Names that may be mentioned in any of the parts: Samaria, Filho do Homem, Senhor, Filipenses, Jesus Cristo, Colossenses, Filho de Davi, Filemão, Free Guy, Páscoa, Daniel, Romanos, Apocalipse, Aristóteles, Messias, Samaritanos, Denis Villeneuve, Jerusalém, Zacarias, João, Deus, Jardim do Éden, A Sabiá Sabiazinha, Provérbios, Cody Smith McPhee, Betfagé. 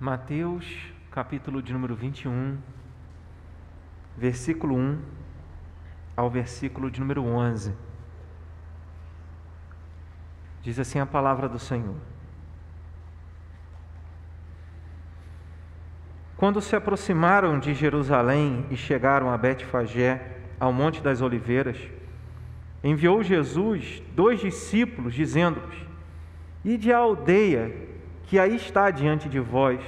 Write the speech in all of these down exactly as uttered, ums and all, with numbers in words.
Mateus, capítulo de número vinte e um, versículo um ao versículo de número onze. Diz assim a palavra do Senhor. Quando se aproximaram de Jerusalém e chegaram a Betfagé, ao Monte das Oliveiras, enviou Jesus dois discípulos, dizendo-lhes: Ide à aldeia que aí está diante de vós,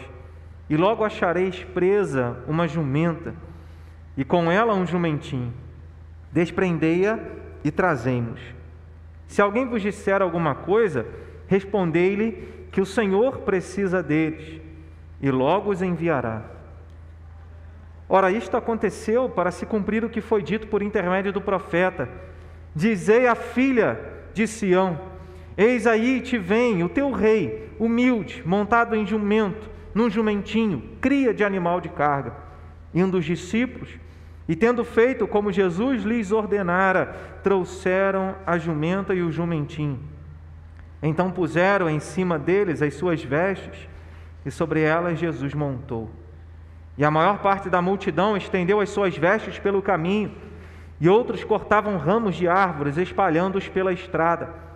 e logo achareis presa uma jumenta, e com ela um jumentinho. Desprendei-a e trazei-mos. Se alguém vos disser alguma coisa, respondei-lhe que o Senhor precisa deles, e logo os enviará. Ora, isto aconteceu para se cumprir o que foi dito por intermédio do profeta: Dizei à filha de Sião: Eis aí te vem o teu rei, humilde, montado em jumento, num jumentinho, cria de animal de carga. Indo os discípulos, e tendo feito como Jesus lhes ordenara, trouxeram a jumenta e o jumentinho. Então puseram em cima deles as suas vestes, e sobre elas Jesus montou. E a maior parte da multidão estendeu as suas vestes pelo caminho, e outros cortavam ramos de árvores, espalhando-os pela estrada.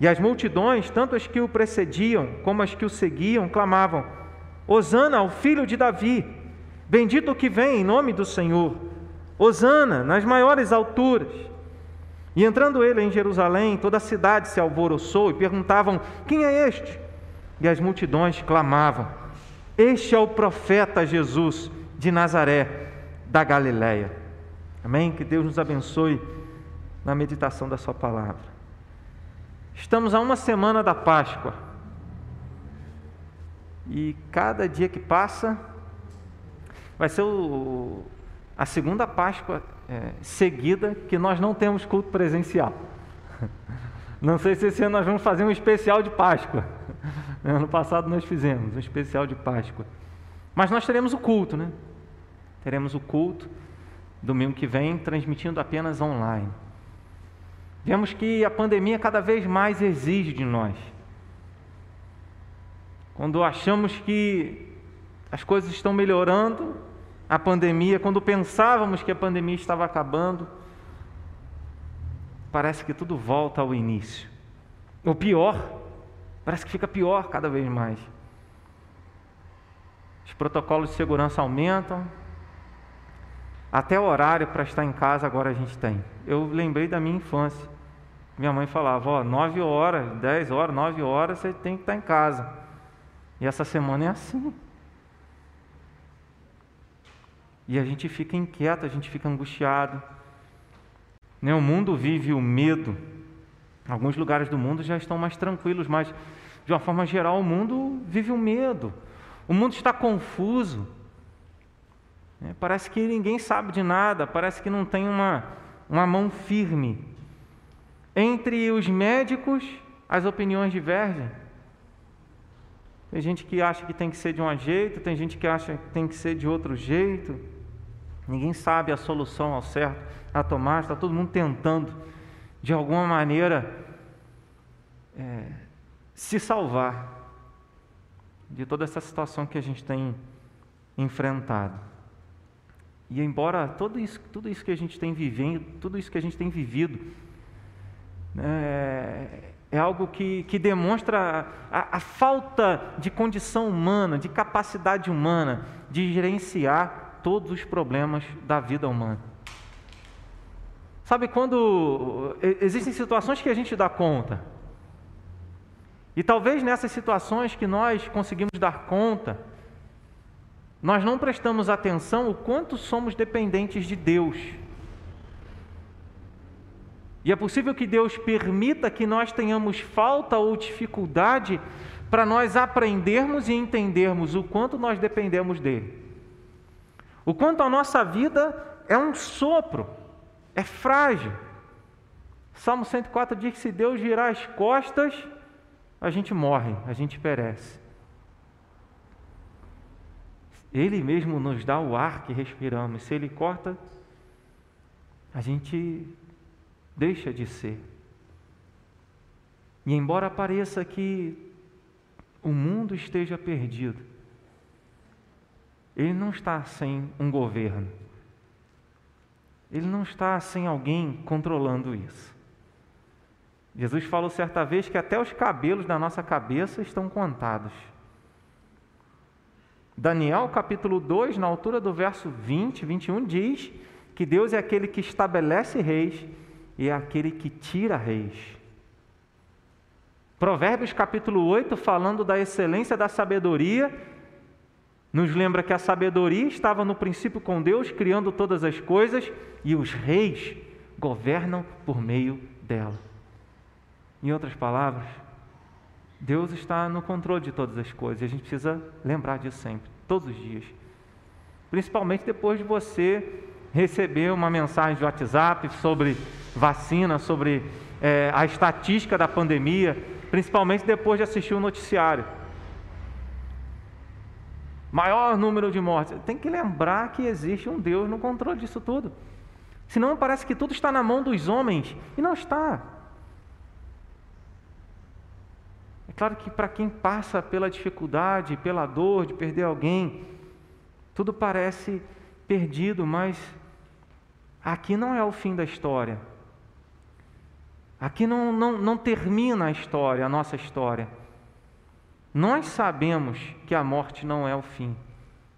E as multidões, tanto as que o precediam como as que o seguiam, clamavam: Osana ao Filho de Davi, bendito o que vem em nome do Senhor, Osana nas maiores alturas. E entrando ele em Jerusalém, toda a cidade se alvoroçou e perguntavam: Quem é este? E as multidões clamavam: Este é o profeta Jesus de Nazaré, da Galileia. Amém? Que Deus nos abençoe na meditação da sua palavra. Estamos a uma semana da Páscoa e cada dia que passa vai ser o, a segunda Páscoa é, seguida que nós não temos culto presencial. Não sei se esse ano nós vamos fazer um especial de Páscoa. Ano passado nós fizemos um especial de Páscoa, mas nós teremos o culto, né? Teremos o culto domingo que vem, transmitindo apenas online. Vemos que a pandemia cada vez mais exige de nós. Quando achamos que as coisas estão melhorando, a pandemia, quando pensávamos que a pandemia estava acabando, parece que tudo volta ao início. Ou pior, parece que fica pior cada vez mais. Os protocolos de segurança aumentam. Até o horário para estar em casa agora a gente tem. Eu lembrei da minha infância. Minha mãe falava: ó, nove horas, dez horas, nove horas, você tem que estar em casa. E essa semana é assim. E a gente fica inquieto, a gente fica angustiado. O mundo vive o medo. Alguns lugares do mundo já estão mais tranquilos, mas, de uma forma geral, o mundo vive o medo. O mundo está confuso. Parece que ninguém sabe de nada, parece que não tem uma... uma mão firme. Entre os médicos, as opiniões divergem. Tem gente que acha que tem que ser de um jeito, tem gente que acha que tem que ser de outro jeito. Ninguém sabe a solução ao certo, a tomar. Está todo mundo tentando, de alguma maneira, é, se salvar de toda essa situação que a gente tem enfrentado. E embora tudo isso, tudo isso que a gente tem vivendo, tudo isso que a gente tem vivido, é, é algo que, que demonstra a, a falta de condição humana, de capacidade humana, de gerenciar todos os problemas da vida humana. Sabe, quando existem situações que a gente dá conta, e talvez nessas situações que nós conseguimos dar conta, nós não prestamos atenção o quanto somos dependentes de Deus. E é possível que Deus permita que nós tenhamos falta ou dificuldade para nós aprendermos e entendermos o quanto nós dependemos dele. O quanto a nossa vida é um sopro, é frágil. Salmo cento e quatro diz que se Deus virar as costas, a gente morre, a gente perece. Ele mesmo nos dá o ar que respiramos. Se Ele corta, a gente deixa de ser. E embora pareça que o mundo esteja perdido, Ele não está sem um governo. Ele não está sem alguém controlando isso. Jesus falou certa vez que até os cabelos da nossa cabeça estão contados. Daniel, capítulo dois, na altura do verso vinte, vinte e um, diz que Deus é aquele que estabelece reis e é aquele que tira reis. Provérbios, capítulo oito, falando da excelência da sabedoria, nos lembra que a sabedoria estava no princípio com Deus, criando todas as coisas, e os reis governam por meio dela. Em outras palavras, Deus está no controle de todas as coisas. A gente precisa lembrar disso sempre, todos os dias. Principalmente depois de você receber uma mensagem de WhatsApp sobre vacina, sobre é, a estatística da pandemia, principalmente depois de assistir o noticiário. Maior número de mortes. Tem que lembrar que existe um Deus no controle disso tudo. Senão parece que tudo está na mão dos homens, e não está. É claro que para quem passa pela dificuldade, pela dor de perder alguém, tudo parece perdido, mas aqui não é o fim da história. Aqui não, não, não termina a história, a nossa história. Nós sabemos que a morte não é o fim.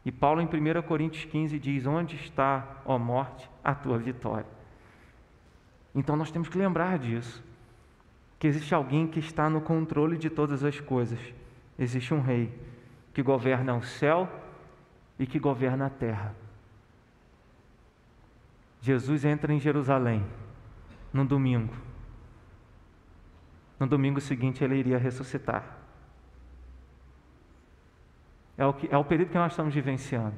E Paulo em primeira Coríntios quinze diz, onde está, ó morte, a tua vitória? Então nós temos que lembrar disso. Que existe alguém que está no controle de todas as coisas. Existe um rei que governa o céu e que governa a terra. Jesus entra em Jerusalém no domingo. No domingo seguinte ele iria ressuscitar. É o, que, é o período que nós estamos vivenciando.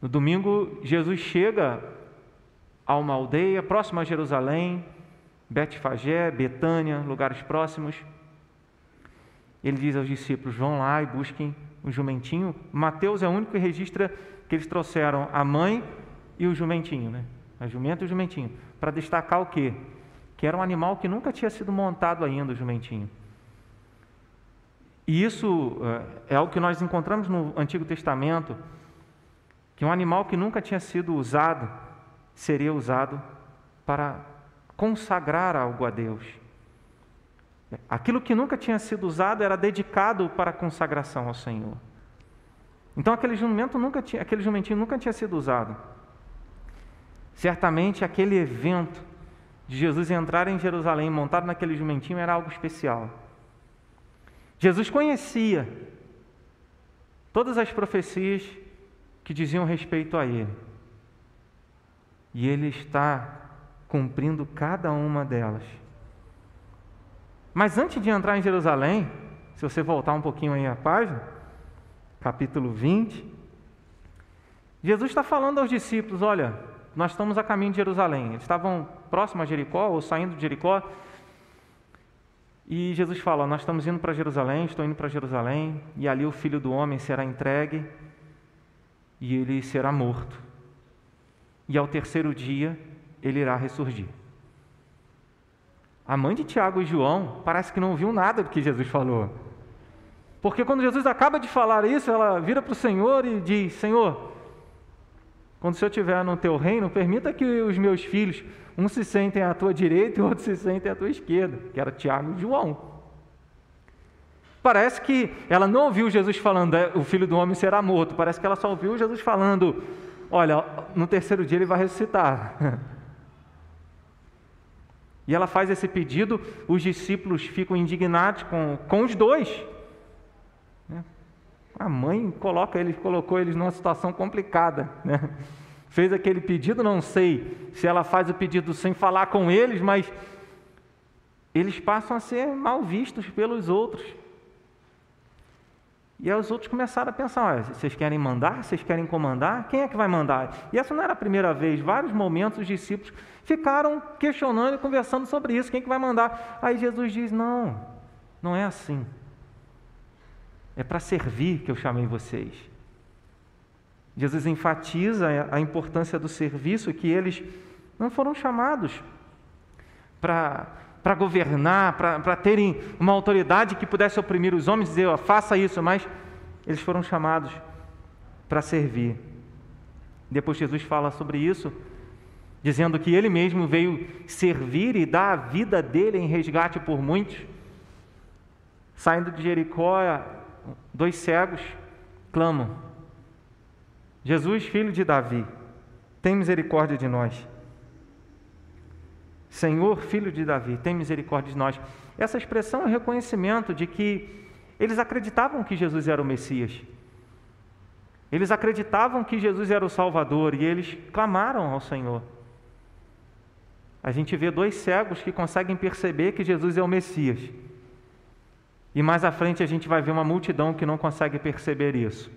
No domingo Jesus chega a uma aldeia próxima a Jerusalém, Betfagé, Betânia, lugares próximos. Ele diz aos discípulos, vão lá e busquem o jumentinho. Mateus é o único que registra que eles trouxeram a mãe e o jumentinho, né? A jumenta e o jumentinho. Para destacar o quê? Que era um animal que nunca tinha sido montado ainda, o jumentinho. E isso é algo que nós encontramos no Antigo Testamento, que um animal que nunca tinha sido usado, seria usado para consagrar algo a Deus. Aquilo que nunca tinha sido usado era dedicado para a consagração ao Senhor. Então aquele jumento nunca tinha, aquele jumentinho nunca tinha sido usado. Certamente aquele evento de Jesus entrar em Jerusalém montado naquele jumentinho era algo especial. Jesus conhecia todas as profecias que diziam respeito a ele. E ele está cumprindo cada uma delas. Mas antes de entrar em Jerusalém, se você voltar um pouquinho aí a página, capítulo vinte, Jesus está falando aos discípulos, olha, nós estamos a caminho de Jerusalém. Eles estavam próximos a Jericó, ou saindo de Jericó, e Jesus fala, nós estamos indo para Jerusalém, estou indo para Jerusalém, e ali o Filho do Homem será entregue, e ele será morto. E ao terceiro dia, ele irá ressurgir. A mãe de Tiago e João parece que não ouviu nada do que Jesus falou. Porque quando Jesus acaba de falar isso, ela vira para o Senhor e diz, Senhor, quando o Senhor estiver no teu reino, permita que os meus filhos, um se sentem à tua direita e o outro se sentem à tua esquerda, que era Tiago e João. Parece que ela não ouviu Jesus falando, o Filho do Homem será morto. Parece que ela só ouviu Jesus falando, olha, no terceiro dia ele vai ressuscitar. E ela faz esse pedido, os discípulos ficam indignados com, com os dois. Né? A mãe coloca eles, colocou eles numa situação complicada. Né? Fez aquele pedido, não sei se ela faz o pedido sem falar com eles, mas eles passam a ser mal vistos pelos outros. E aí os outros começaram a pensar, ah, vocês querem mandar? Vocês querem comandar? Quem é que vai mandar? E essa não era a primeira vez, vários momentos os discípulos ficaram questionando e conversando sobre isso, quem é que vai mandar? Aí Jesus diz, não, não é assim. É para servir que eu chamei vocês. Jesus enfatiza a importância do serviço, que eles não foram chamados para... para governar, para, para terem uma autoridade que pudesse oprimir os homens, dizer, ó, faça isso, mas eles foram chamados para servir. Depois Jesus fala sobre isso, dizendo que ele mesmo veio servir e dar a vida dele em resgate por muitos. Saindo de Jericó, dois cegos clamam: Jesus, filho de Davi, tem misericórdia de nós. Senhor, filho de Davi, tem misericórdia de nós. Essa expressão é um reconhecimento de que eles acreditavam que Jesus era o Messias. Eles acreditavam que Jesus era o Salvador e eles clamaram ao Senhor. A gente vê dois cegos que conseguem perceber que Jesus é o Messias. E mais à frente a gente vai ver uma multidão que não consegue perceber isso.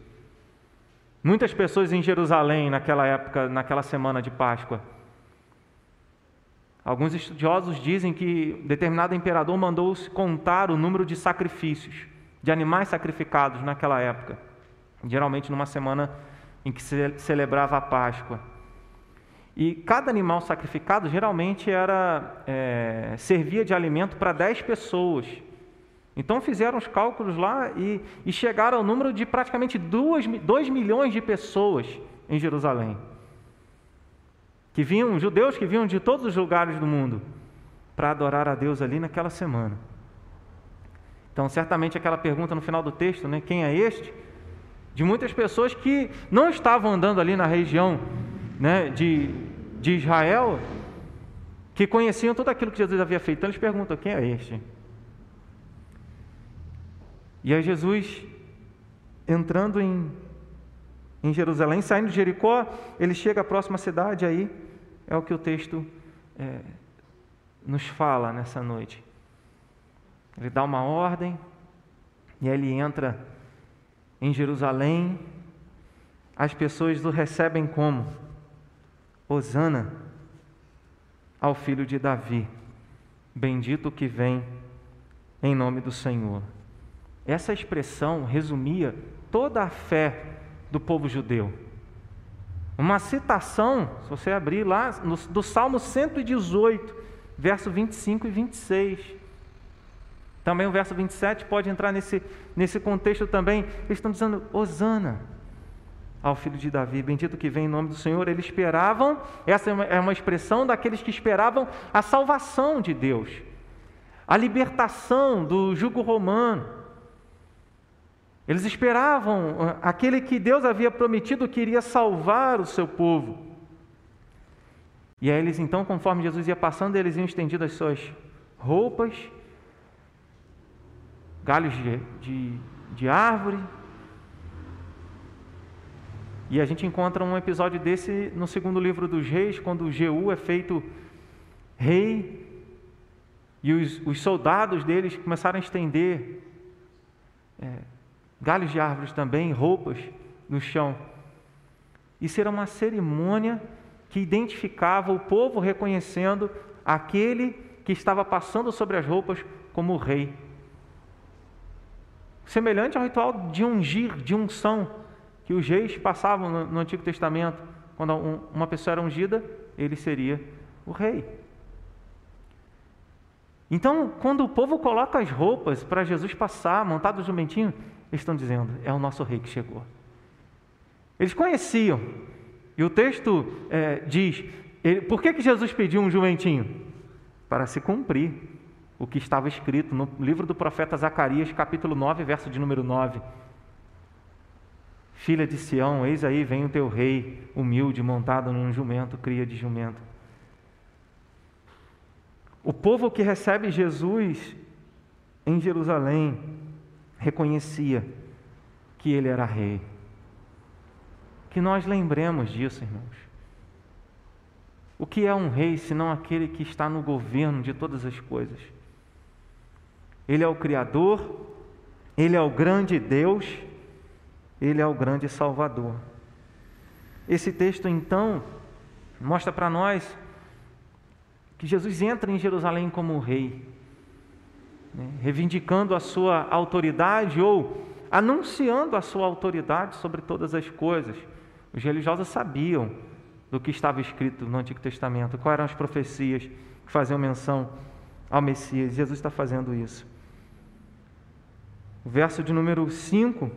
Muitas pessoas em Jerusalém naquela época, naquela semana de Páscoa. Alguns estudiosos dizem que determinado imperador mandou-se contar o número de sacrifícios, de animais sacrificados naquela época, geralmente numa semana em que se celebrava a Páscoa. E cada animal sacrificado geralmente era, é, servia de alimento para dez pessoas. Então fizeram os cálculos lá e, e chegaram ao número de praticamente dois milhões de pessoas em Jerusalém. Que vinham, judeus que vinham de todos os lugares do mundo para adorar a Deus ali naquela semana. Então certamente aquela pergunta no final do texto, né, quem é este? De muitas pessoas que não estavam andando ali na região, né, de, de Israel, que conheciam tudo aquilo que Jesus havia feito. Então eles perguntam: quem é este? E aí Jesus, entrando em, em Jerusalém, saindo de Jericó, ele chega à próxima cidade. Aí é o que o texto é, nos fala nessa noite. Ele dá uma ordem e aí ele entra em Jerusalém. As pessoas o recebem como Osana ao filho de Davi, bendito que vem em nome do Senhor. Essa expressão resumia toda a fé do povo judeu. Uma citação, se você abrir lá, no, do Salmo cento e dezoito, verso vinte e cinco e vinte e seis. Também o verso vinte e sete pode entrar nesse, nesse contexto também. Eles estão dizendo: Osana ao filho de Davi, bendito que vem em nome do Senhor. Eles esperavam, essa é uma, é uma expressão daqueles que esperavam a salvação de Deus, a libertação do jugo romano. Eles esperavam aquele que Deus havia prometido que iria salvar o seu povo. E aí eles então, conforme Jesus ia passando, eles iam estendendo as suas roupas, galhos de, de, de árvore. E a gente encontra um episódio desse no segundo livro dos Reis, quando Jeú é feito rei e os, os soldados deles começaram a estender é, galhos de árvores também, roupas no chão. Isso era uma cerimônia que identificava o povo reconhecendo aquele que estava passando sobre as roupas como rei. Semelhante ao ritual de ungir, de unção, que os reis passavam no, no Antigo Testamento. Quando um, uma pessoa era ungida, ele seria o rei. Então, quando o povo coloca as roupas para Jesus passar, montado no jumentinho, eles estão dizendo: é o nosso rei que chegou. Eles conheciam. E o texto é, diz, ele, por que, que Jesus pediu um jumentinho? Para se cumprir o que estava escrito no livro do profeta Zacarias, capítulo nove, verso de número nove. Filha de Sião, eis aí vem o teu rei, humilde, montado num jumento, cria de jumento. O povo que recebe Jesus em Jerusalém reconhecia que ele era rei. Que nós lembremos disso, irmãos. O que é um rei senão aquele que está no governo de todas as coisas? Ele é o Criador, Ele é o grande Deus, Ele é o grande Salvador. Esse texto, então, mostra para nós que Jesus entra em Jerusalém como rei, né, reivindicando a sua autoridade ou anunciando a sua autoridade sobre todas as coisas. Os religiosos sabiam do que estava escrito no Antigo Testamento, quais eram as profecias que faziam menção ao Messias. Jesus está fazendo isso. O verso de número cinco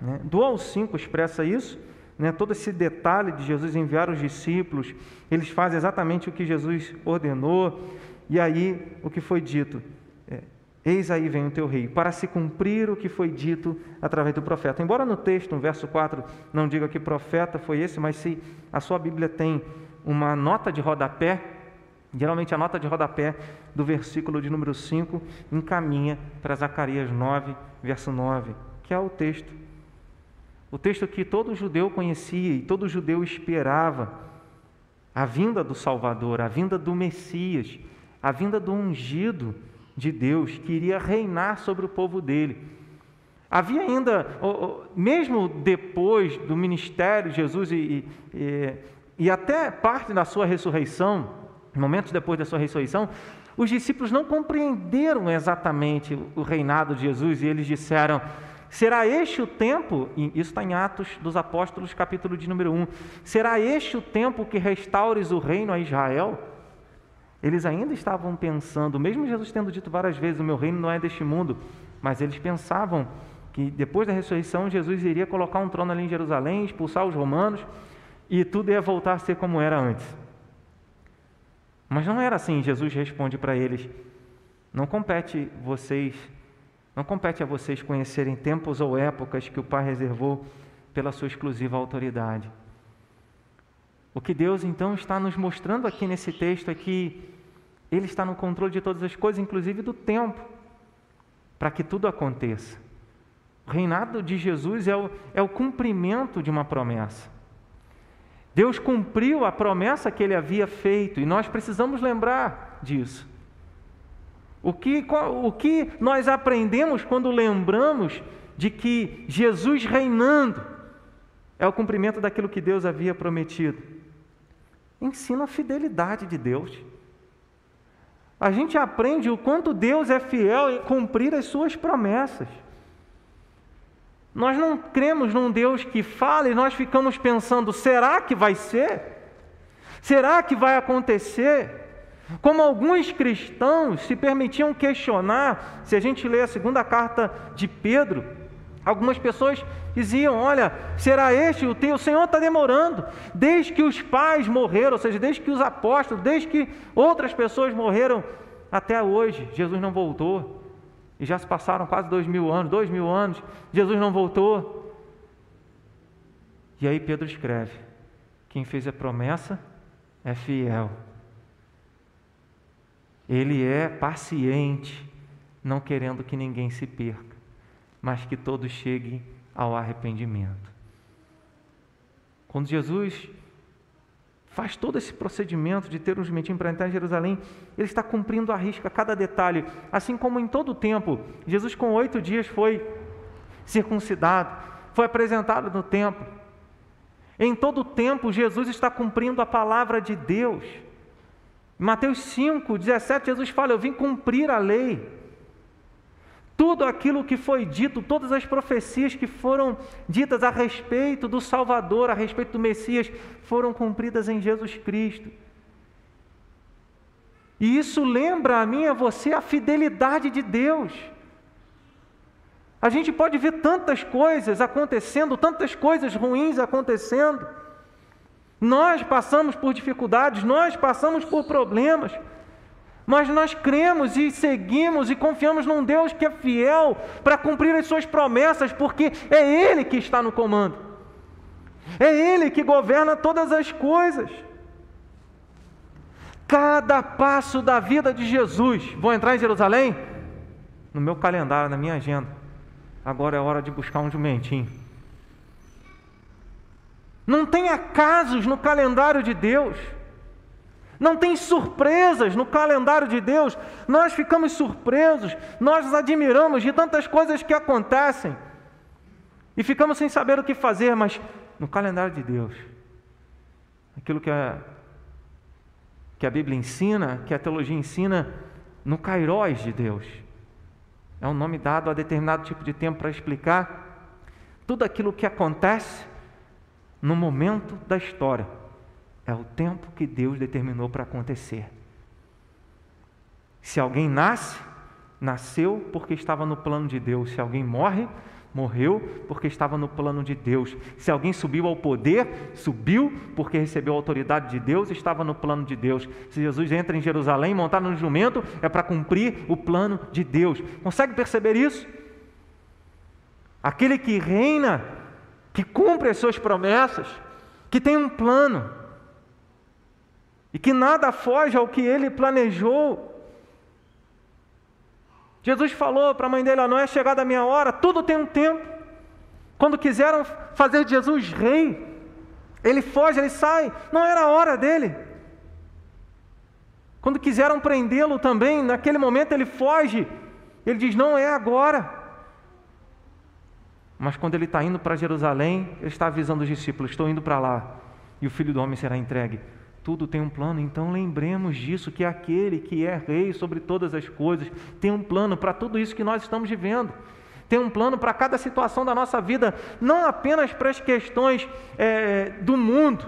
Né? João cinco expressa isso, né? Todo esse detalhe de Jesus enviar os discípulos, eles fazem exatamente o que Jesus ordenou, e aí o que foi dito, é, eis aí vem o teu rei, para se cumprir o que foi dito através do profeta. Embora no texto, no verso quatro, não diga que profeta foi esse, mas se a sua Bíblia tem uma nota de rodapé, geralmente a nota de rodapé do versículo de número cinco encaminha para Zacarias nove, verso nove, que é o texto, o texto que todo judeu conhecia e todo judeu esperava, a vinda do Salvador, a vinda do Messias, a vinda do ungido de Deus, que iria reinar sobre o povo dele. Havia ainda, mesmo depois do ministério de Jesus e, e, e até parte da sua ressurreição, momentos depois da sua ressurreição, os discípulos não compreenderam exatamente o reinado de Jesus e eles disseram, será este o tempo, isso está em Atos dos Apóstolos, capítulo de número um, será este o tempo que restaures o reino a Israel? Eles ainda estavam pensando, mesmo Jesus tendo dito várias vezes, o meu reino não é deste mundo, mas eles pensavam que depois da ressurreição, Jesus iria colocar um trono ali em Jerusalém, expulsar os romanos, e tudo ia voltar a ser como era antes. Mas não era assim. Jesus responde para eles, não compete vocês, não compete a vocês conhecerem tempos ou épocas que o Pai reservou pela sua exclusiva autoridade. O que Deus, então, está nos mostrando aqui nesse texto é que Ele está no controle de todas as coisas, inclusive do tempo, para que tudo aconteça. O reinado de Jesus é o, é o cumprimento de uma promessa. Deus cumpriu a promessa que Ele havia feito e nós precisamos lembrar disso. O que, o que nós aprendemos quando lembramos de que Jesus reinando é o cumprimento daquilo que Deus havia prometido? Ensina a fidelidade de Deus. A gente aprende o quanto Deus é fiel em cumprir as suas promessas. Nós não cremos num Deus que fala e nós ficamos pensando, será que vai ser? Será que vai acontecer? Como alguns cristãos se permitiam questionar, se a gente lê a segunda carta de Pedro, algumas pessoas diziam, olha, será este o teu? O Senhor está demorando, desde que os pais morreram, ou seja, desde que os apóstolos, desde que outras pessoas morreram, até hoje, Jesus não voltou. E já se passaram quase dois mil anos, dois mil anos, Jesus não voltou. E aí Pedro escreve, quem fez a promessa é fiel. Ele é paciente, não querendo que ninguém se perca, mas que todos cheguem ao arrependimento. Quando Jesus faz todo esse procedimento de ter um jumentinho para entrar em Jerusalém, Ele está cumprindo à risca cada detalhe, assim como em todo o tempo. Jesus com oito dias foi circuncidado, foi apresentado no templo. Em todo o tempo, Jesus está cumprindo a palavra de Deus. Mateus cinco, dezessete, Jesus fala, eu vim cumprir a lei. Tudo aquilo que foi dito, todas as profecias que foram ditas a respeito do Salvador, a respeito do Messias, foram cumpridas em Jesus Cristo. E isso lembra a mim e a você a fidelidade de Deus. A gente pode ver tantas coisas acontecendo, tantas coisas ruins acontecendo, nós passamos por dificuldades, nós passamos por problemas, mas nós cremos e seguimos e confiamos num Deus que é fiel para cumprir as suas promessas, porque é Ele que está no comando, é Ele que governa todas as coisas. Cada passo da vida de Jesus, vou entrar em Jerusalém? No meu calendário, na minha agenda, agora é hora de buscar um jumentinho. Não tem acasos no calendário de Deus, não tem surpresas no calendário de Deus. Nós ficamos surpresos, nós nos admiramos de tantas coisas que acontecem e ficamos sem saber o que fazer, mas no calendário de Deus, aquilo que a, que a Bíblia ensina, que a teologia ensina, no Kairós de Deus, é um nome dado a determinado tipo de tempo para explicar tudo aquilo que acontece no momento da história. É o tempo que Deus determinou para acontecer. Se alguém nasce, nasceu porque estava no plano de Deus. Se alguém morre, Morreu porque estava no plano de Deus. Se alguém subiu ao poder, subiu porque recebeu a autoridade de Deus, estava no plano de Deus. Se Jesus entra em Jerusalém, montado no jumento, é para cumprir o plano de Deus. Consegue perceber isso? Aquele que reina, que cumpre as suas promessas, que tem um plano e que nada foge ao que ele planejou. Jesus falou para a mãe dele: não é chegada a minha hora, tudo tem um tempo. Quando quiseram fazer Jesus rei, ele foge, ele sai, não era a hora dele. Quando quiseram prendê-lo também, naquele momento ele foge, ele diz: não é agora. Mas quando ele está indo para Jerusalém, ele está avisando os discípulos: estou indo para lá e o Filho do Homem será entregue. Tudo tem um plano, então lembremos disso, que aquele que é rei sobre todas as coisas tem um plano para tudo isso que nós estamos vivendo. Tem um plano para cada situação da nossa vida, não apenas para as questões é, do mundo,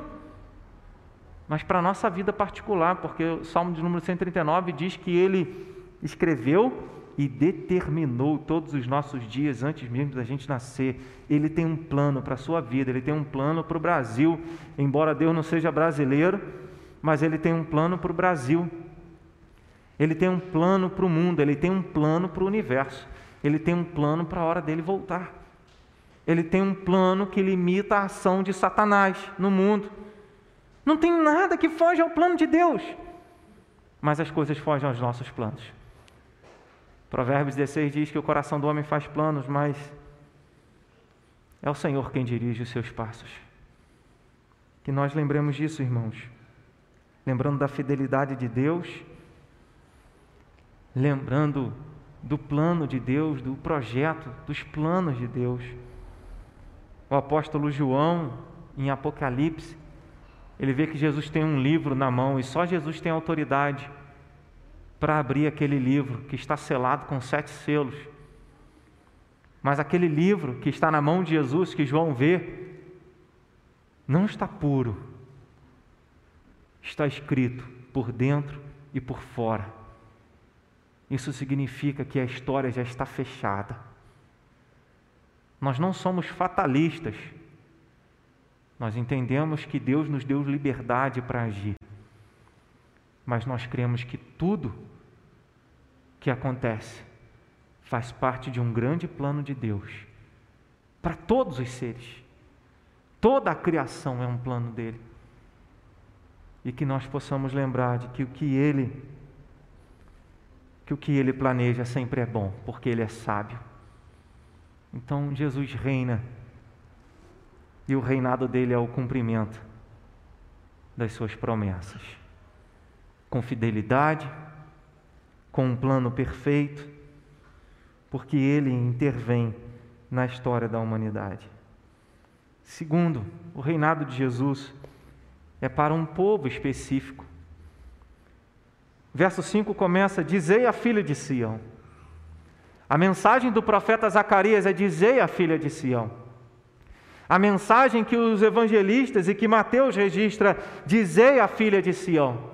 mas para a nossa vida particular, porque o Salmo de número cento e trinta e nove diz que ele escreveu e determinou todos os nossos dias antes mesmo da gente nascer. Ele tem um plano para a sua vida, ele tem um plano para o Brasil, embora Deus não seja brasileiro, mas ele tem um plano para o Brasil, ele tem um plano para o mundo, ele tem um plano para o universo, ele tem um plano para a hora dele voltar, ele tem um plano que limita a ação de Satanás no mundo. Não tem nada que foge ao plano de Deus, mas as coisas fogem aos nossos planos. Provérbios dezesseis diz que o coração do homem faz planos, mas é o Senhor quem dirige os seus passos. Que nós lembremos disso, irmãos. Lembrando da fidelidade de Deus, lembrando do plano de Deus, do projeto, dos planos de Deus. O apóstolo João, em Apocalipse, ele vê que Jesus tem um livro na mão e só Jesus tem autoridade para abrir aquele livro que está selado com sete selos. Mas aquele livro que está na mão de Jesus, que João vê, não está puro. Está escrito por dentro e por fora. Isso significa que a história já está fechada. Nós não somos fatalistas. Nós entendemos que Deus nos deu liberdade para agir. Mas nós cremos que tudo que acontece faz parte de um grande plano de Deus para todos os seres. Toda a criação é um plano dele, e que nós possamos lembrar de que o que ele que o que ele planeja sempre é bom, porque ele é sábio. Então Jesus reina, e o reinado dele é o cumprimento das suas promessas, com fidelidade, com um plano perfeito, porque ele intervém na história da humanidade. Segundo, o reinado de Jesus é para um povo específico. Verso cinco começa: dizei à filha de Sião. A mensagem do profeta Zacarias é: dizei à filha de Sião. A mensagem que os evangelistas e que Mateus registra: dizei à filha de Sião.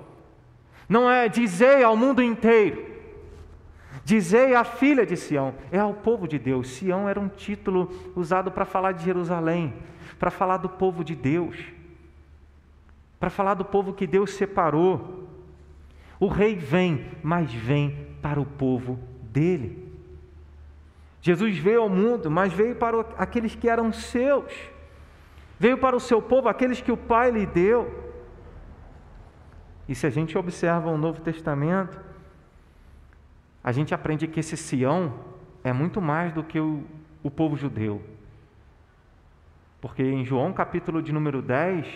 Não é dizei ao mundo inteiro, dizei à filha de Sião, é ao povo de Deus. Sião era um título usado para falar de Jerusalém, para falar do povo de Deus, para falar do povo que Deus separou. O rei vem, mas vem para o povo dele. Jesus veio ao mundo, mas veio para aqueles que eram seus, veio para o seu povo, aqueles que o Pai lhe deu. E se a gente observa o Novo Testamento, a gente aprende que esse Sião é muito mais do que o, o povo judeu. Porque em João capítulo de número dez,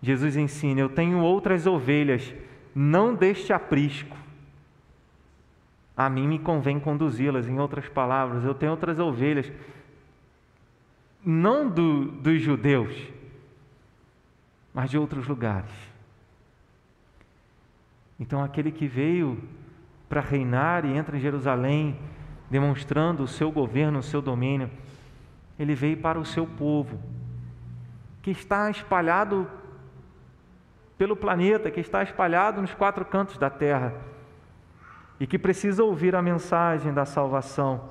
Jesus ensina: eu tenho outras ovelhas, não deste aprisco. A mim me convém conduzi-las. Em outras palavras, eu tenho outras ovelhas, não do, dos judeus, mas de outros lugares. Então aquele que veio para reinar e entra em Jerusalém, demonstrando o seu governo, o seu domínio, ele veio para o seu povo, que está espalhado pelo planeta, que está espalhado nos quatro cantos da terra, e que precisa ouvir a mensagem da salvação.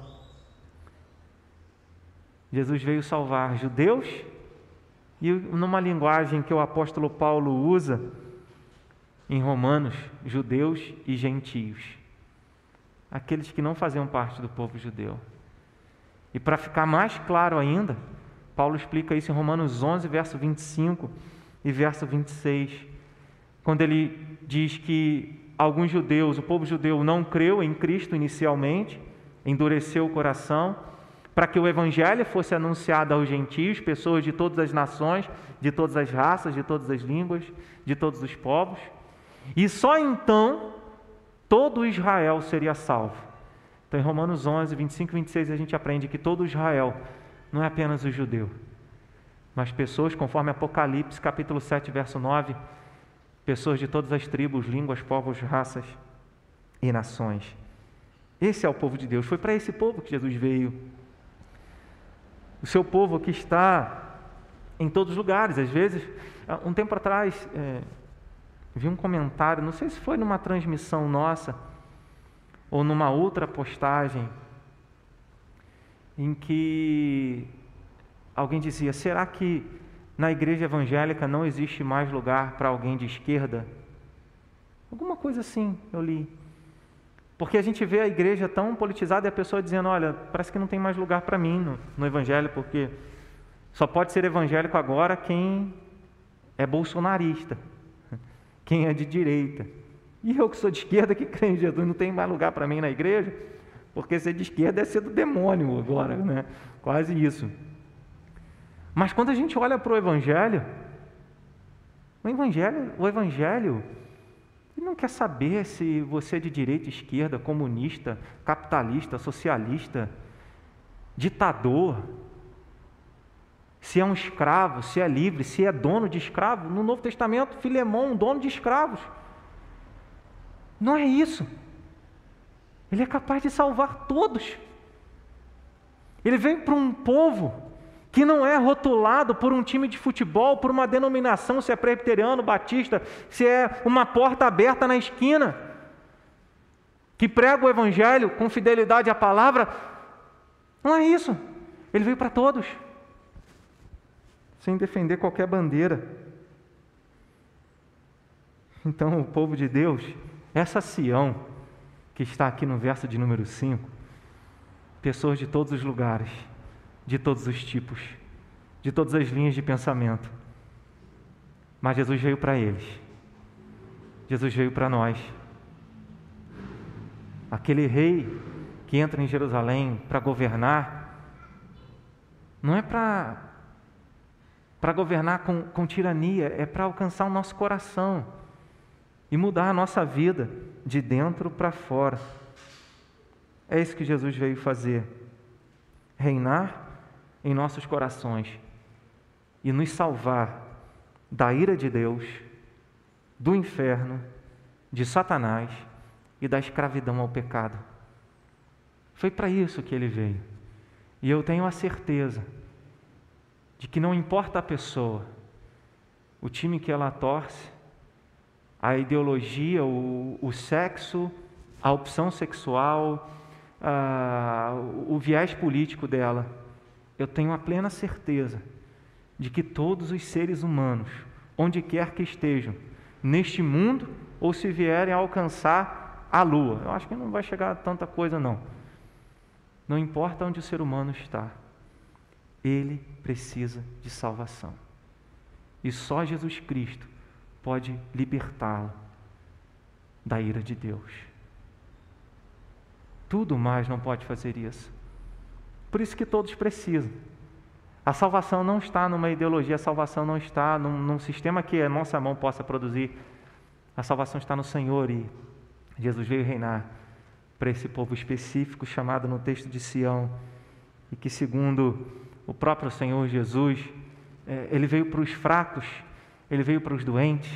Jesus veio salvar judeus, e numa linguagem que o apóstolo Paulo usa em Romanos, judeus e gentios, aqueles que não faziam parte do povo judeu. E para ficar mais claro ainda, Paulo explica isso em Romanos onze, verso vinte e cinco e verso vinte e seis, quando ele diz que alguns judeus, o povo judeu não creu em Cristo inicialmente, endureceu o coração, para que o evangelho fosse anunciado aos gentios, pessoas de todas as nações, de todas as raças, de todas as línguas, de todos os povos, e só então todo Israel seria salvo. Então, em Romanos onze, vinte e cinco e vinte e seis, a gente aprende que todo Israel não é apenas o judeu, mas pessoas, conforme Apocalipse, capítulo sete, verso nove, pessoas de todas as tribos, línguas, povos, raças e nações. Esse é o povo de Deus. Foi para esse povo que Jesus veio. O seu povo que está em todos os lugares. Às vezes, um tempo atrás, é, vi um comentário, não sei se foi numa transmissão nossa, ou numa outra postagem, em que alguém dizia: será que na igreja evangélica não existe mais lugar para alguém de esquerda? Alguma coisa assim, eu li. Porque a gente vê a igreja tão politizada e a pessoa dizendo: olha, parece que não tem mais lugar para mim no, no evangelho, porque só pode ser evangélico agora quem é bolsonarista, quem é de direita. E eu que sou de esquerda, que creio em Jesus, não tem mais lugar para mim na igreja, porque ser de esquerda é ser do demônio agora, né? Quase isso. Mas quando a gente olha para o evangelho, o evangelho, o evangelho ele não quer saber se você é de direita, esquerda, comunista, capitalista, socialista, ditador, se é um escravo, se é livre, se é dono de escravo. No Novo Testamento, Filemão, dono de escravos. Não é isso. Ele é capaz de salvar todos. Ele veio para um povo que não é rotulado por um time de futebol, por uma denominação, se é presbiteriano, batista, se é uma porta aberta na esquina, que prega o evangelho com fidelidade à palavra. Não é isso. Ele veio para todos, sem defender qualquer bandeira. Então, o povo de Deus, essa Sião que está aqui no verso de número cinco, pessoas de todos os lugares, de todos os tipos, de todas as linhas de pensamento, mas Jesus veio para eles, Jesus veio para nós. Aquele rei que entra em Jerusalém para governar, não é para para governar com, com tirania, é para alcançar o nosso coração e mudar a nossa vida de dentro para fora. É isso que Jesus veio fazer: reinar em nossos corações e nos salvar da ira de Deus, do inferno, de Satanás e da escravidão ao pecado. Foi para isso que ele veio. E eu tenho a certeza de que não importa a pessoa, o time que ela torce, a ideologia, o, o sexo, a opção sexual, a, o, o viés político dela, eu tenho a plena certeza de que todos os seres humanos, onde quer que estejam, neste mundo, ou se vierem a alcançar a lua, eu acho que não vai chegar a tanta coisa não, não importa onde o ser humano está, ele precisa de salvação. E só Jesus Cristo pode libertá-lo da ira de Deus. Tudo mais não pode fazer isso. Por isso que todos precisam. A salvação não está numa ideologia, a salvação não está num, num sistema que a nossa mão possa produzir. A salvação está no Senhor, e Jesus veio reinar para esse povo específico chamado no texto de Sião, e que, segundo o próprio Senhor Jesus, ele veio para os fracos, ele veio para os doentes,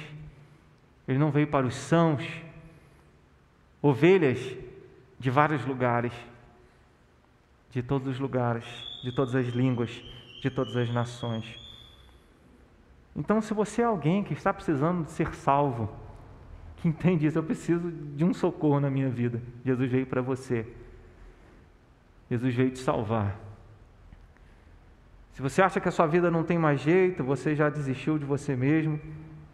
ele não veio para os sãos, ovelhas de vários lugares, de todos os lugares, de todas as línguas, de todas as nações. Então, se você é alguém que está precisando de ser salvo, que entende isso, eu preciso de um socorro na minha vida, Jesus veio para você, Jesus veio te salvar. Se você acha que a sua vida não tem mais jeito, você já desistiu de você mesmo,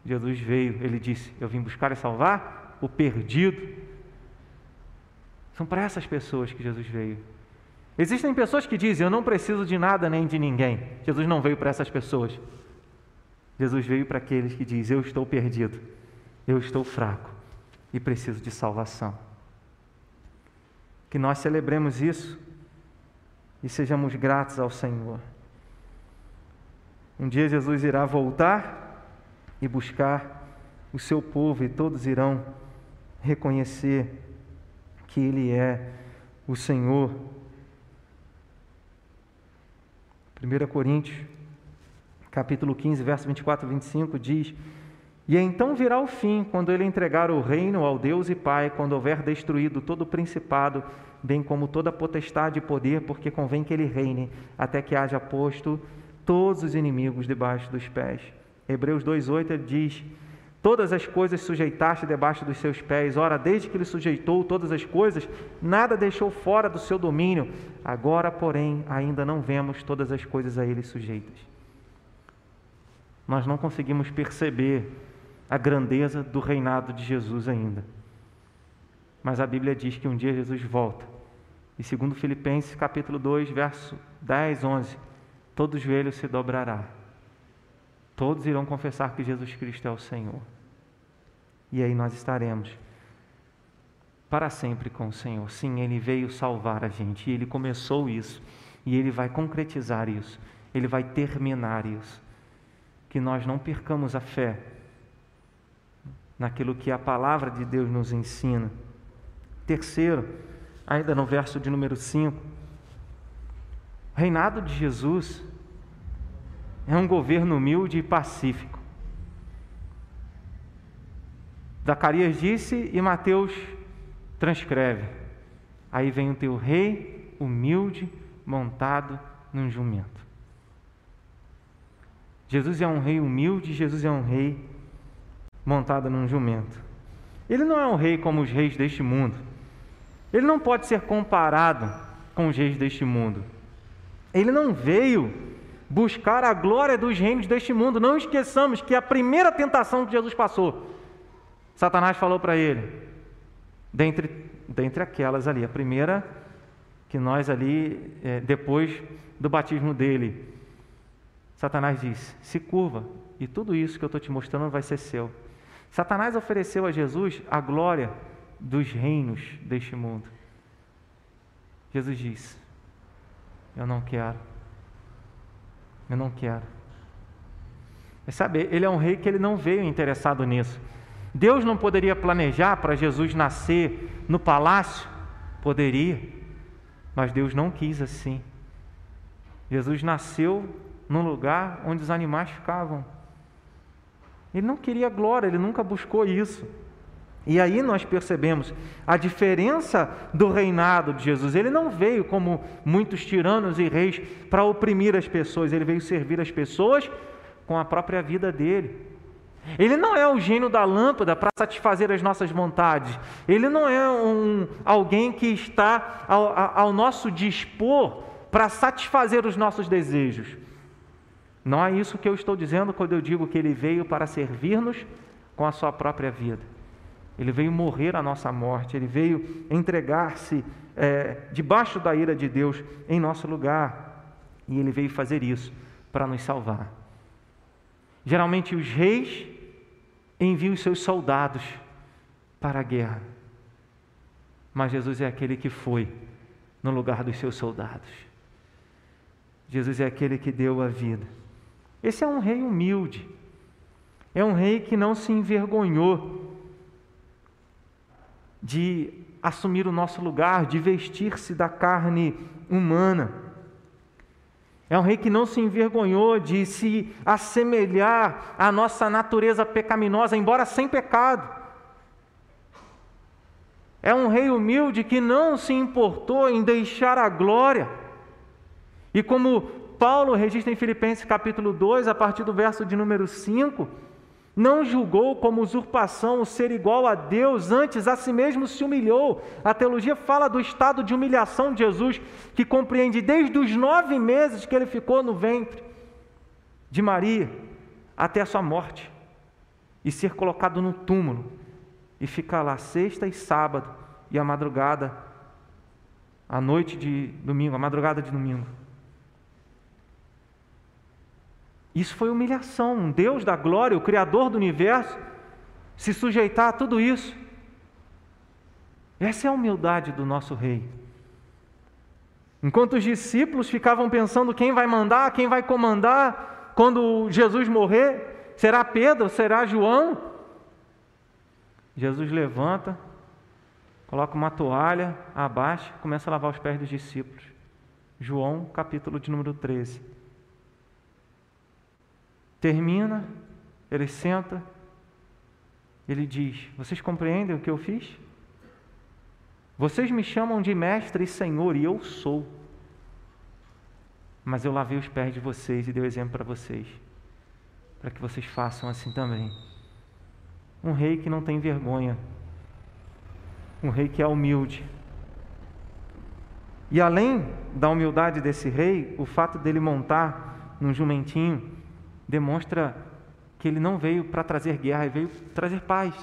Jesus veio, ele disse, eu vim buscar e salvar o perdido. São para essas pessoas que Jesus veio. Existem pessoas que dizem, eu não preciso de nada nem de ninguém. Jesus não veio para essas pessoas. Jesus veio para aqueles que dizem, eu estou perdido, eu estou fraco e preciso de salvação. Que nós celebremos isso e sejamos gratos ao Senhor. Um dia Jesus irá voltar e buscar o seu povo e todos irão reconhecer que Ele é o Senhor. primeira Coríntios, capítulo quinze, verso vinte e quatro e vinte e cinco diz: E então virá o fim, quando Ele entregar o reino ao Deus e Pai, quando houver destruído todo o principado, bem como toda potestade e poder, porque convém que Ele reine, até que haja posto todos os inimigos debaixo dos pés. Hebreus dois, oito ele diz: Todas as coisas sujeitaste debaixo dos seus pés. Ora, desde que ele sujeitou todas as coisas, nada deixou fora do seu domínio. Agora, porém, ainda não vemos todas as coisas a ele sujeitas. Nós não conseguimos perceber a grandeza do reinado de Jesus ainda. Mas a Bíblia diz que um dia Jesus volta. E segundo Filipenses, capítulo dois, verso dez, onze, todo joelho se dobrará. Todos irão confessar que Jesus Cristo é o Senhor. E aí nós estaremos para sempre com o Senhor. Sim, Ele veio salvar a gente. E Ele começou isso. E Ele vai concretizar isso. Ele vai terminar isso. Que nós não percamos a fé naquilo que a palavra de Deus nos ensina. Terceiro, ainda no verso de número cinco, o reinado de Jesus é um governo humilde e pacífico. Zacarias disse e Mateus transcreve. Aí vem o teu rei humilde, montado num jumento. Jesus é um rei humilde, Jesus é um rei montado num jumento. Ele não é um rei como os reis deste mundo. Ele não pode ser comparado com os reis deste mundo. Ele não veio buscar a glória dos reinos deste mundo. Não esqueçamos que a primeira tentação que Jesus passou, Satanás falou para ele, dentre, dentre aquelas ali, a primeira que nós ali, é, depois do batismo dele, Satanás disse, se curva, e tudo isso que eu estou te mostrando vai ser seu. Satanás ofereceu a Jesus a glória dos reinos deste mundo. Jesus disse, eu não quero. Eu não quero. Mas sabe, ele é um rei que ele não veio interessado nisso. Deus não poderia planejar para Jesus nascer no palácio? Poderia, mas Deus não quis assim. Jesus nasceu num lugar onde os animais ficavam. Ele não queria glória, ele nunca buscou isso. E aí nós percebemos a diferença do reinado de Jesus. Ele não veio como muitos tiranos e reis para oprimir as pessoas. Ele veio servir as pessoas com a própria vida dele. Ele não é o gênio da lâmpada para satisfazer as nossas vontades. Ele não é um, alguém que está ao, ao nosso dispor para satisfazer os nossos desejos. Não é isso que eu estou dizendo quando eu digo que ele veio para servir-nos com a sua própria vida. Ele veio morrer a nossa morte, Ele veio entregar-se é, debaixo da ira de Deus em nosso lugar. E Ele veio fazer isso para nos salvar. Geralmente os reis enviam os seus soldados para a guerra. Mas Jesus é aquele que foi no lugar dos seus soldados. Jesus é aquele que deu a vida. Esse é um rei humilde. É um rei que não se envergonhou de assumir o nosso lugar, de vestir-se da carne humana. É um rei que não se envergonhou de se assemelhar à nossa natureza pecaminosa, embora sem pecado. É um rei humilde que não se importou em deixar a glória. E como Paulo registra em Filipenses capítulo dois, a partir do verso de número cinco, Não julgou como usurpação o ser igual a Deus, antes a si mesmo se humilhou. A teologia fala do estado de humilhação de Jesus, que compreende desde os nove meses que ele ficou no ventre de Maria, até a sua morte, e ser colocado no túmulo, e ficar lá sexta e sábado, e a madrugada, a noite de domingo, a madrugada de domingo. Isso foi humilhação. Um Deus da glória, o Criador do universo, se sujeitar a tudo isso. Essa é a humildade do nosso rei. Enquanto os discípulos ficavam pensando quem vai mandar, quem vai comandar, quando Jesus morrer, será Pedro, será João? Jesus levanta, coloca uma toalha, abaixa, começa a lavar os pés dos discípulos. João, capítulo de número treze. Termina, ele senta, ele diz: vocês compreendem o que eu fiz? Vocês me chamam de mestre e senhor, e eu sou. Mas eu lavei os pés de vocês e dei o exemplo para vocês, para que vocês façam assim também. Um rei que não tem vergonha, um rei que é humilde. E além da humildade desse rei, o fato dele montar num jumentinho demonstra que ele não veio para trazer guerra, ele veio trazer paz.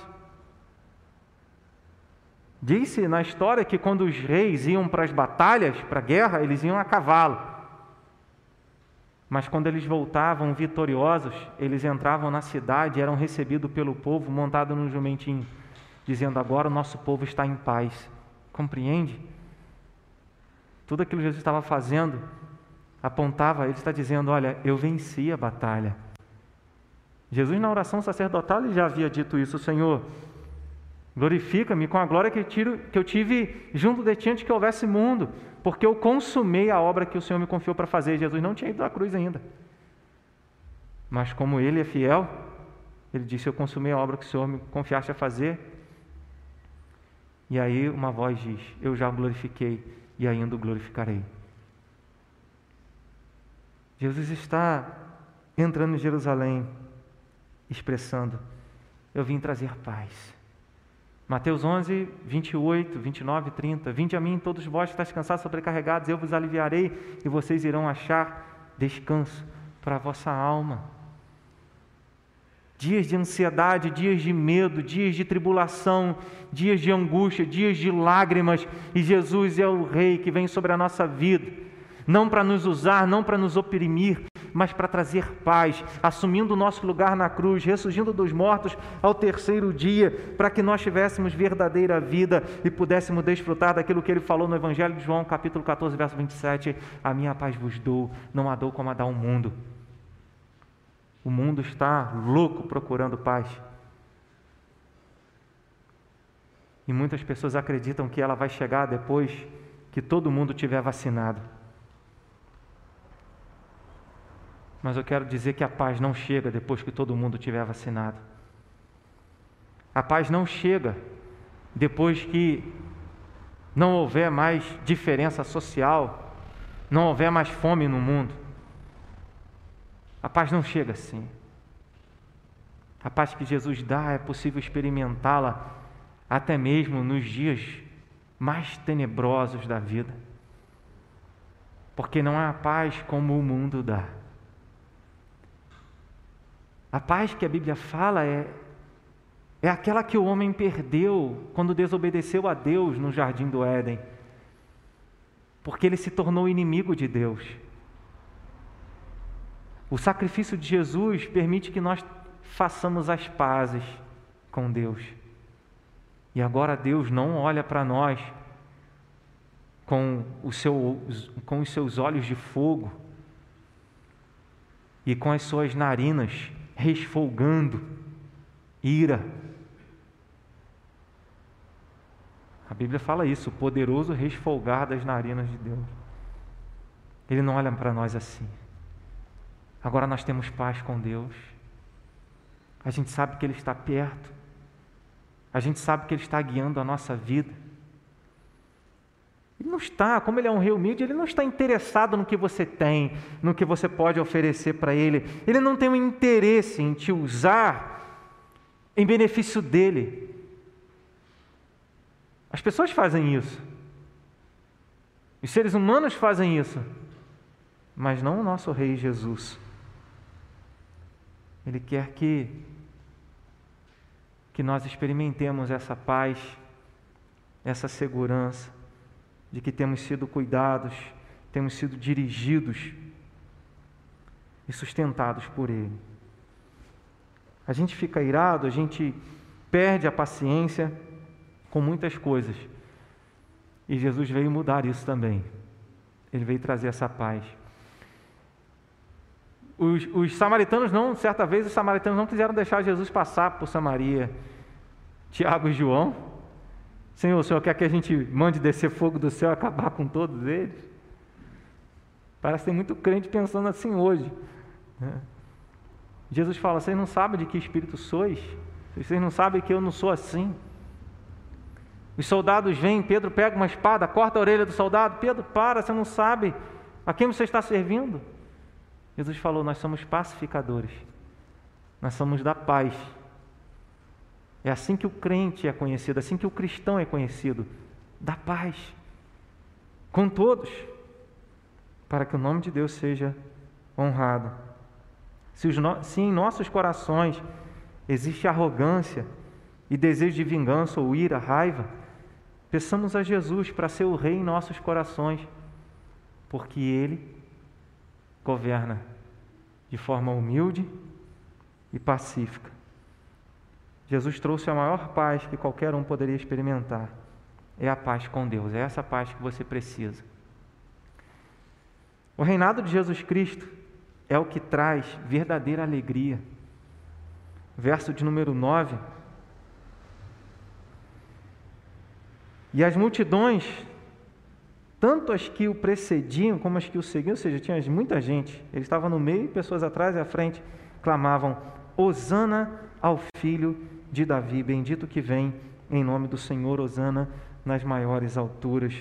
Disse na história que quando os reis iam para as batalhas, para a guerra, eles iam a cavalo. Mas quando eles voltavam vitoriosos, eles entravam na cidade e eram recebidos pelo povo montado num jumentinho, dizendo: agora o nosso povo está em paz. Compreende? Tudo aquilo que Jesus estava fazendo apontava, ele está dizendo: olha, eu venci a batalha. Jesus, na oração sacerdotal, ele já havia dito isso: Senhor, glorifica-me com a glória que eu, tiro, que eu tive junto de ti antes que houvesse mundo, porque eu consumei a obra que o Senhor me confiou para fazer. Jesus não tinha ido à cruz ainda, mas como ele é fiel, ele disse: eu consumei a obra que o Senhor me confiaste a fazer. E aí uma voz diz: eu já o glorifiquei e ainda o glorificarei. Jesus está entrando em Jerusalém, expressando: eu vim trazer paz. Mateus onze, vinte e oito, vinte e nove, trinta. Vinde a mim todos vós que estáis cansados, sobrecarregados, eu vos aliviarei, e vocês irão achar descanso para a vossa alma. Dias de ansiedade, dias de medo, dias de tribulação, dias de angústia, dias de lágrimas, e Jesus é o rei que vem sobre a nossa vida, não para nos usar, não para nos oprimir, mas para trazer paz, assumindo o nosso lugar na cruz, ressurgindo dos mortos ao terceiro dia, para que nós tivéssemos verdadeira vida e pudéssemos desfrutar daquilo que ele falou no Evangelho de João, capítulo catorze, verso vinte e sete, a minha paz vos dou, não a dou como a dá o mundo. O mundo está louco procurando paz. E muitas pessoas acreditam que ela vai chegar depois que todo mundo tiver vacinado. Mas eu quero dizer que a paz não chega depois que todo mundo tiver vacinado. A paz não chega depois que não houver mais diferença social, não houver mais fome no mundo. A paz não chega assim. A paz que Jesus dá, é possível experimentá-la até mesmo nos dias mais tenebrosos da vida. Porque não é a paz como o mundo dá. A paz que a Bíblia fala é, é aquela que o homem perdeu quando desobedeceu a Deus no jardim do Éden, porque ele se tornou inimigo de Deus. O sacrifício de Jesus permite que nós façamos as pazes com Deus. E agora Deus não olha para nós com, o seu, com os seus olhos de fogo e com as suas narinas resfolgando ira. A Bíblia fala isso, o poderoso resfolgar das narinas de Deus. Ele não olha para nós assim. Agora nós temos paz com Deus. A gente sabe que Ele está perto. A gente sabe que Ele está guiando a nossa vida. Ele não está, como ele é um rei humilde, ele não está interessado no que você tem, no que você pode oferecer para ele. Ele não tem um interesse em te usar em benefício dele. As pessoas fazem isso. Os seres humanos fazem isso. Mas não o nosso Rei Jesus. Ele quer que, que nós experimentemos essa paz, essa segurança de que temos sido cuidados, temos sido dirigidos e sustentados por Ele. A gente fica irado, a gente perde a paciência com muitas coisas. E Jesus veio mudar isso também. Ele veio trazer essa paz. Os, os samaritanos não, certa vez, os samaritanos não quiseram deixar Jesus passar por Samaria. Tiago e João: Senhor, o Senhor quer que a gente mande descer fogo do céu e acabar com todos eles? Parece que tem muito crente pensando assim hoje, né? Jesus fala: vocês não sabem de que espírito sois? Vocês não sabem que eu não sou assim? Os soldados vêm, Pedro pega uma espada, corta a orelha do soldado. Pedro, para, você não sabe a quem você está servindo. Jesus falou: nós somos pacificadores, nós somos da paz. É assim que o crente é conhecido, assim que o cristão é conhecido, da paz, com todos, para que o nome de Deus seja honrado. Se, os no... Se em nossos corações existe arrogância e desejo de vingança ou ira, raiva, peçamos a Jesus para ser o Rei em nossos corações, porque Ele governa de forma humilde e pacífica. Jesus trouxe a maior paz que qualquer um poderia experimentar. É a paz com Deus, é essa paz que você precisa. O reinado de Jesus Cristo é o que traz verdadeira alegria. Verso de número nove: e as multidões, tanto as que o precediam como as que o seguiam, ou seja, tinha muita gente, ele estava no meio, pessoas atrás e à frente, clamavam: Osana ao Filho de Davi, bendito que vem em nome do Senhor, Osana nas maiores alturas.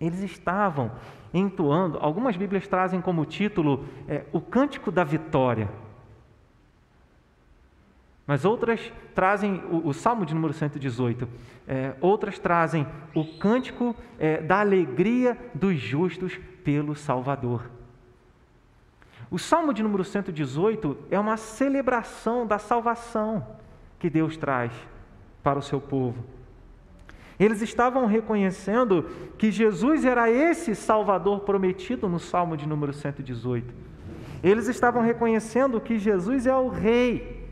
Eles estavam entoando, algumas Bíblias trazem como título é, o Cântico da Vitória, mas outras trazem o, o Salmo de número cento e dezoito, é, outras trazem o Cântico é, da Alegria dos Justos pelo Salvador. O Salmo de número cento e dezoito é uma celebração da salvação que Deus traz para o seu povo. Eles estavam reconhecendo que Jesus era esse Salvador prometido no Salmo de número cento e dezoito. Eles estavam reconhecendo que Jesus é o Rei.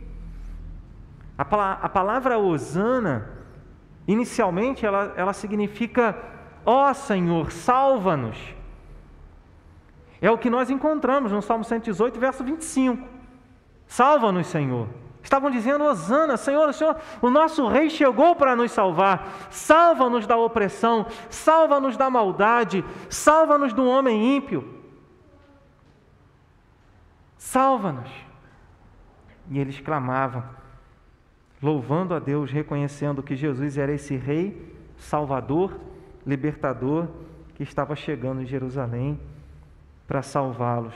A, pala- a palavra Osana, inicialmente, ela, ela significa: ó Senhor, salva-nos. É o que nós encontramos no Salmo cento e dezoito, verso vinte e cinco. Salva-nos, Senhor. Estavam dizendo: Osana, Senhor, Senhor, o nosso Rei chegou para nos salvar. Salva-nos da opressão, salva-nos da maldade, salva-nos do homem ímpio. Salva-nos. E eles clamavam, louvando a Deus, reconhecendo que Jesus era esse Rei, Salvador, Libertador, que estava chegando em Jerusalém para salvá-los.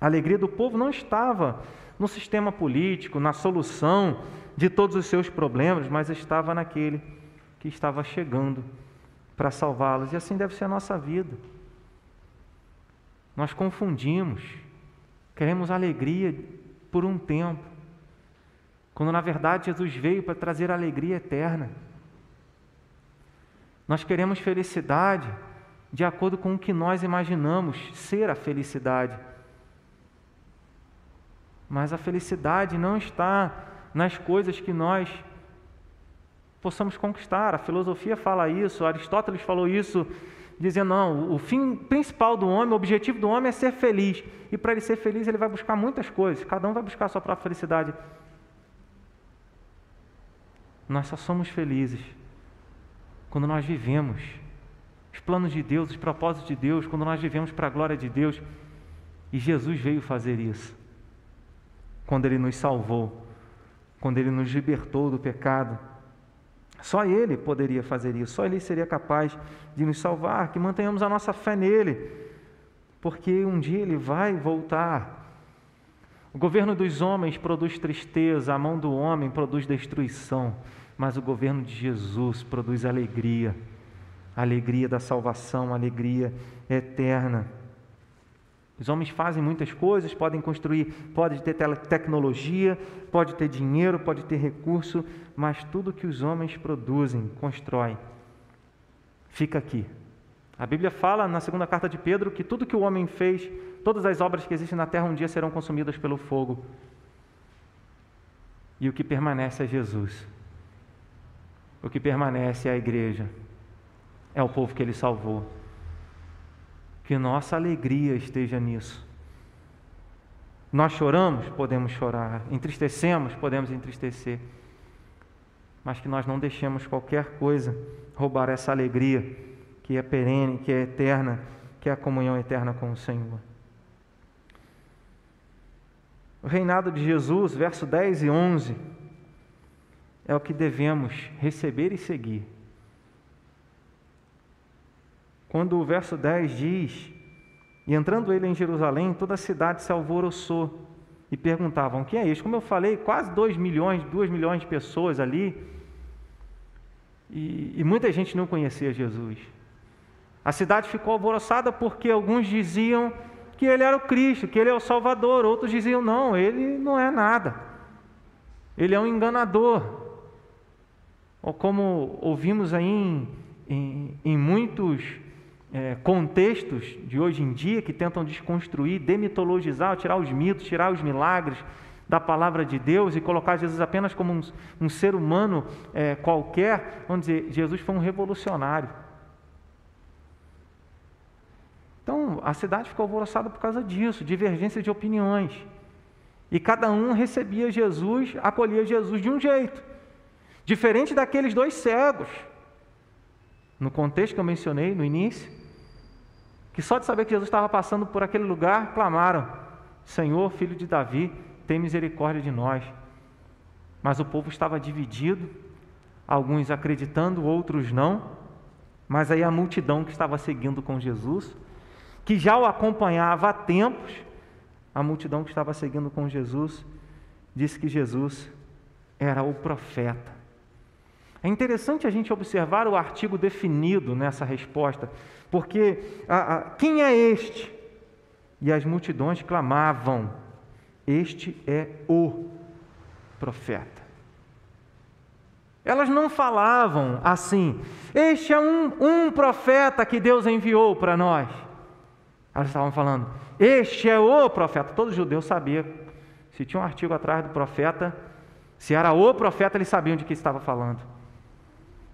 A alegria do povo não estava no sistema político, na solução de todos os seus problemas, mas estava naquele que estava chegando para salvá-los. E assim deve ser a nossa vida. Nós confundimos, queremos alegria por um tempo, quando na verdade Jesus veio para trazer alegria eterna. Nós queremos felicidade de acordo com o que nós imaginamos ser a felicidade. Mas a felicidade não está nas coisas que nós possamos conquistar. A filosofia fala isso, Aristóteles falou isso, dizendo: não, o fim principal do homem, o objetivo do homem é ser feliz. E para ele ser feliz, ele vai buscar muitas coisas, cada um vai buscar a sua própria felicidade. Nós só somos felizes quando nós vivemos os planos de Deus, os propósitos de Deus, quando nós vivemos para a glória de Deus. E Jesus veio fazer isso, quando Ele nos salvou, quando Ele nos libertou do pecado. Só Ele poderia fazer isso, só Ele seria capaz de nos salvar. Que mantenhamos a nossa fé nele, porque um dia Ele vai voltar. O governo dos homens produz tristeza, a mão do homem produz destruição, mas o governo de Jesus produz alegria, a alegria da salvação, a alegria eterna. Os homens fazem muitas coisas, podem construir, pode ter tecnologia, pode ter dinheiro, pode ter recurso, mas tudo que os homens produzem, constroem, fica aqui. A Bíblia fala na segunda carta de Pedro que tudo que o homem fez, todas as obras que existem na terra um dia serão consumidas pelo fogo. E o que permanece é Jesus. O que permanece é a igreja. É o povo que ele salvou. Que nossa alegria esteja nisso. Nós choramos, podemos chorar. Entristecemos, podemos entristecer. Mas que nós não deixemos qualquer coisa roubar essa alegria que é perene, que é eterna, que é a comunhão eterna com o Senhor. O reinado de Jesus, verso dez e onze, é o que devemos receber e seguir. Quando o verso dez diz, e entrando ele em Jerusalém, toda a cidade se alvoroçou e perguntavam, quem é este? Como eu falei, quase dois milhões, dois milhões de pessoas ali, e, e muita gente não conhecia Jesus. A cidade ficou alvoroçada porque alguns diziam que ele era o Cristo, que ele é o Salvador. Outros diziam, não, ele não é nada. Ele é um enganador. Ou como ouvimos aí em, em, em muitos é, contextos de hoje em dia que tentam desconstruir, demitologizar, tirar os mitos, tirar os milagres da palavra de Deus e colocar Jesus apenas como um, um ser humano é, qualquer. Vamos dizer, Jesus foi um revolucionário. Então, a cidade ficou alvoroçada por causa disso, divergência de opiniões. E cada um recebia Jesus, acolhia Jesus de um jeito, diferente daqueles dois cegos, no contexto que eu mencionei no início, que só de saber que Jesus estava passando por aquele lugar, clamaram, Senhor, Filho de Davi, tem misericórdia de nós. Mas o povo estava dividido, alguns acreditando, outros não, mas aí a multidão que estava seguindo com Jesus, que já o acompanhava há tempos, a multidão que estava seguindo com Jesus, disse que Jesus era o profeta. É interessante a gente observar o artigo definido nessa resposta, porque a, a, quem é este? E as multidões clamavam, este é o profeta. Elas não falavam assim, este é um, um profeta que Deus enviou para nós. Elas estavam falando, este é o profeta. Todo judeu sabia, se tinha um artigo atrás do profeta, se era o profeta, eles sabiam de que estava falando.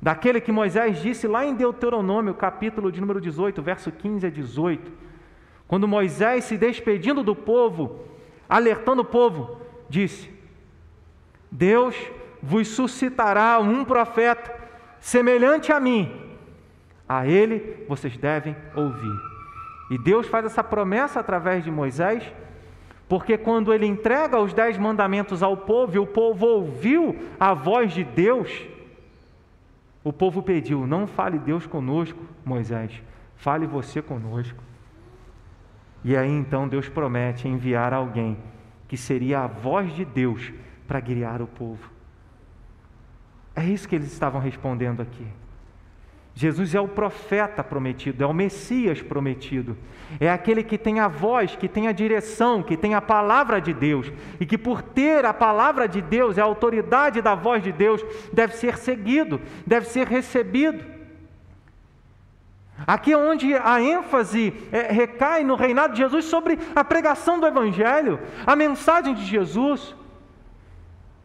Daquele que Moisés disse lá em Deuteronômio, capítulo de número dezoito, verso quinze a dezoito, quando Moisés, se despedindo do povo, alertando o povo, disse, Deus vos suscitará um profeta semelhante a mim, a ele vocês devem ouvir. E Deus faz essa promessa através de Moisés, porque quando ele entrega os dez mandamentos ao povo, e o povo ouviu a voz de Deus, o povo pediu, não fale Deus conosco, Moisés, fale você conosco. E aí então Deus promete enviar alguém, que seria a voz de Deus, para guiar o povo. É isso que eles estavam respondendo aqui. Jesus é o profeta prometido, é o Messias prometido, é aquele que tem a voz, que tem a direção, que tem a palavra de Deus, e que por ter a palavra de Deus, a autoridade da voz de Deus, deve ser seguido, deve ser recebido. Aqui é onde a ênfase recai no reinado de Jesus sobre a pregação do Evangelho, a mensagem de Jesus,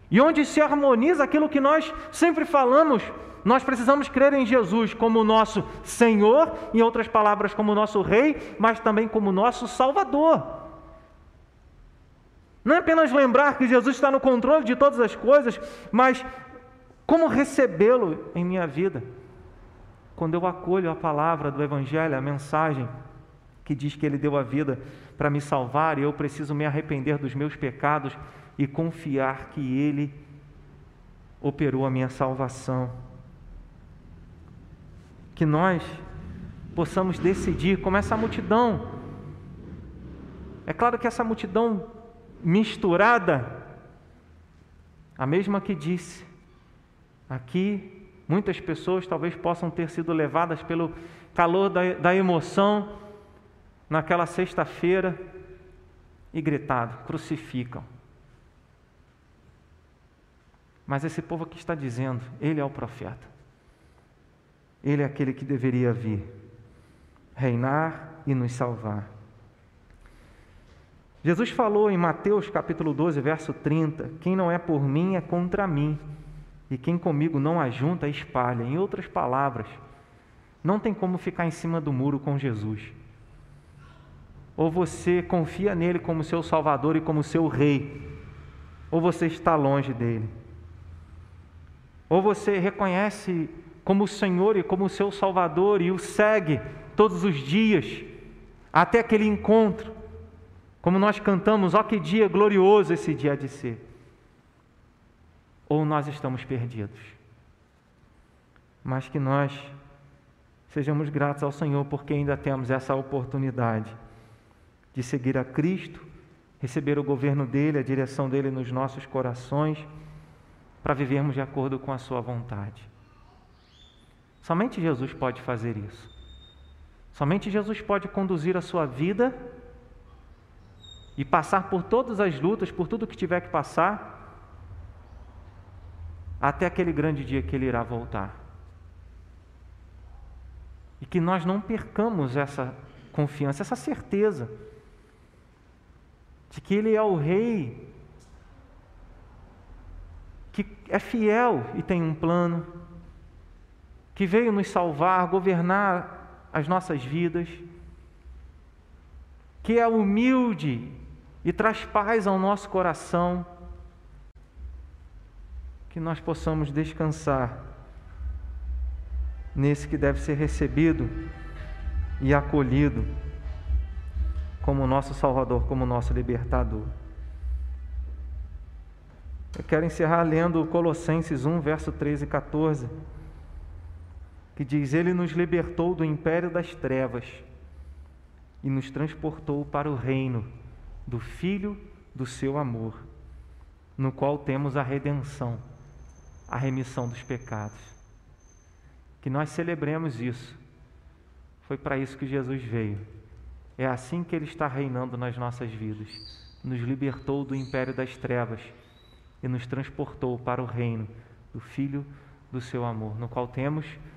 e onde se harmoniza aquilo que nós sempre falamos. Nós precisamos crer em Jesus como nosso Senhor, em outras palavras, como nosso Rei, mas também como nosso Salvador. Não é apenas lembrar que Jesus está no controle de todas as coisas, mas como recebê-lo em minha vida? Quando eu acolho a palavra do Evangelho, a mensagem que diz que Ele deu a vida para me salvar e eu preciso me arrepender dos meus pecados e confiar que Ele operou a minha salvação. Que nós possamos decidir como essa multidão. É claro que essa multidão misturada, a mesma que disse, aqui muitas pessoas talvez possam ter sido levadas pelo calor da, da emoção naquela sexta-feira e gritado, crucificam. Mas esse povo aqui está dizendo, ele é o profeta, ele é aquele que deveria vir, reinar e nos salvar. Jesus falou em Mateus capítulo doze, verso trinta, quem não é por mim é contra mim, e quem comigo não ajunta, espalha. Em outras palavras, não tem como ficar em cima do muro com Jesus. Ou você confia nele como seu Salvador e como seu Rei, ou você está longe dele. Ou você reconhece como o Senhor e como o seu Salvador e o segue todos os dias, até aquele encontro, como nós cantamos, ó que dia glorioso esse dia há de ser. Ou nós estamos perdidos. Mas que nós sejamos gratos ao Senhor, porque ainda temos essa oportunidade de seguir a Cristo, receber o governo dEle, a direção dEle nos nossos corações, para vivermos de acordo com a sua vontade. Somente Jesus pode fazer isso. Somente Jesus pode conduzir a sua vida e passar por todas as lutas, por tudo que tiver que passar, até aquele grande dia que Ele irá voltar. E que nós não percamos essa confiança, essa certeza de que Ele é o Rei, que é fiel e tem um plano, que veio nos salvar, governar as nossas vidas, que é humilde e traz paz ao nosso coração, que nós possamos descansar nesse que deve ser recebido e acolhido como nosso Salvador, como nosso Libertador. Eu quero encerrar lendo Colossenses um, verso treze e quatorze, que diz, Ele nos libertou do império das trevas e nos transportou para o reino do Filho do seu amor, no qual temos a redenção, a remissão dos pecados. Que nós celebremos isso. Foi para isso que Jesus veio. É assim que Ele está reinando nas nossas vidas. Nos libertou do império das trevas e nos transportou para o reino do Filho do seu amor, no qual temos